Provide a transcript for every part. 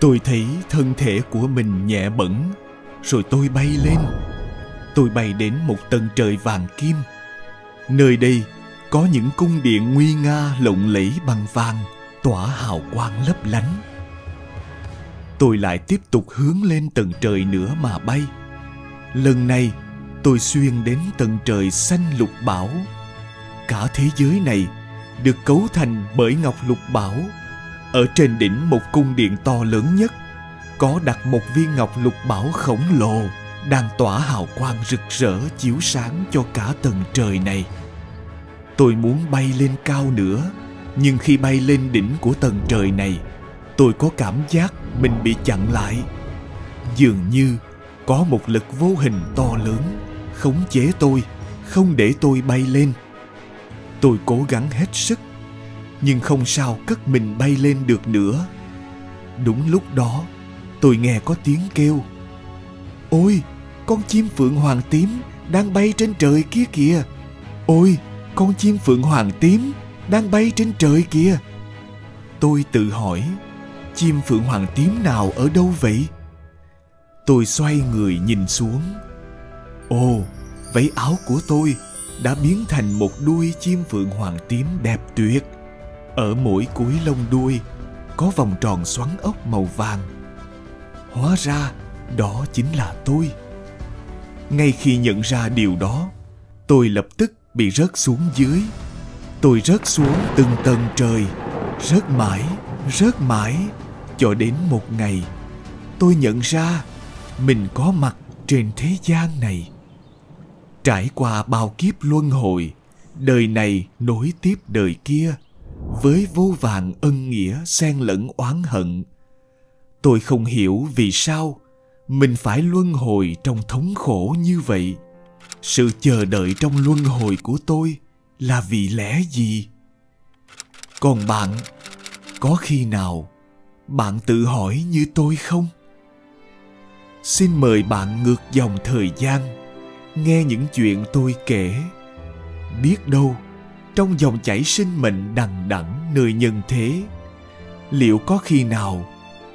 Tôi thấy thân thể của mình nhẹ bẫng, rồi tôi bay lên. Tôi bay đến một tầng trời vàng kim. Nơi đây có những cung điện nguy nga lộng lẫy bằng vàng, tỏa hào quang lấp lánh. Tôi lại tiếp tục hướng lên tầng trời nữa mà bay. Lần này, tôi xuyên đến tầng trời xanh lục bảo. Cả thế giới này được cấu thành bởi ngọc lục bảo. Ở trên đỉnh một cung điện to lớn nhất, có đặt một viên ngọc lục bảo khổng lồ đang tỏa hào quang rực rỡ chiếu sáng cho cả tầng trời này. Tôi muốn bay lên cao nữa, nhưng khi bay lên đỉnh của tầng trời này, tôi có cảm giác mình bị chặn lại. Dường như có một lực vô hình to lớn khống chế tôi, không để tôi bay lên. Tôi cố gắng hết sức, nhưng không sao cất mình bay lên được nữa. Đúng lúc đó, tôi nghe có tiếng kêu: "Ôi, con chim phượng hoàng tím đang bay trên trời kia kìa! Ôi, con chim phượng hoàng tím đang bay trên trời kìa!" Tôi tự hỏi, chim phượng hoàng tím nào ở đâu vậy? Tôi xoay người nhìn xuống. Ồ, váy áo của tôi đã biến thành một đuôi chim phượng hoàng tím đẹp tuyệt. Ở mỗi cuối lông đuôi có vòng tròn xoắn ốc màu vàng. Hóa ra đó chính là tôi. Ngay khi nhận ra điều đó, tôi lập tức bị rớt xuống dưới. Tôi rớt xuống từng tầng trời, rớt mãi, cho đến một ngày tôi nhận ra mình có mặt trên thế gian này. Trải qua bao kiếp luân hồi, đời này nối tiếp đời kia, với vô vàn ân nghĩa xen lẫn oán hận. Tôi không hiểu vì sao mình phải luân hồi trong thống khổ như vậy. Sự chờ đợi trong luân hồi của tôi là vì lẽ gì? Còn bạn, có khi nào bạn tự hỏi như tôi không? Xin mời bạn ngược dòng thời gian, nghe những chuyện tôi kể. Biết đâu, trong dòng chảy sinh mệnh đằng đẵng nơi nhân thế, liệu có khi nào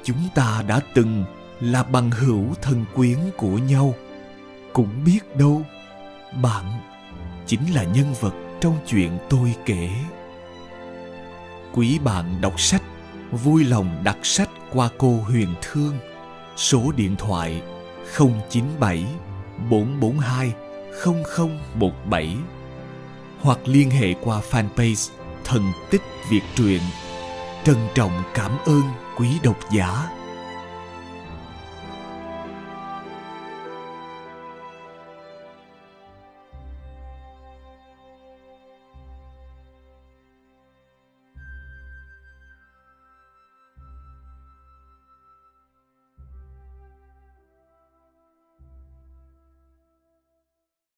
chúng ta đã từng là bằng hữu thân quyến của nhau? Cũng biết đâu, bạn chính là nhân vật trong chuyện tôi kể. Quý bạn đọc sách, vui lòng đặt sách qua cô Huyền Thương. Số điện thoại 097-442-0017 hoặc liên hệ qua fanpage Thần Tích Việt Truyện. Trân trọng cảm ơn quý độc giả.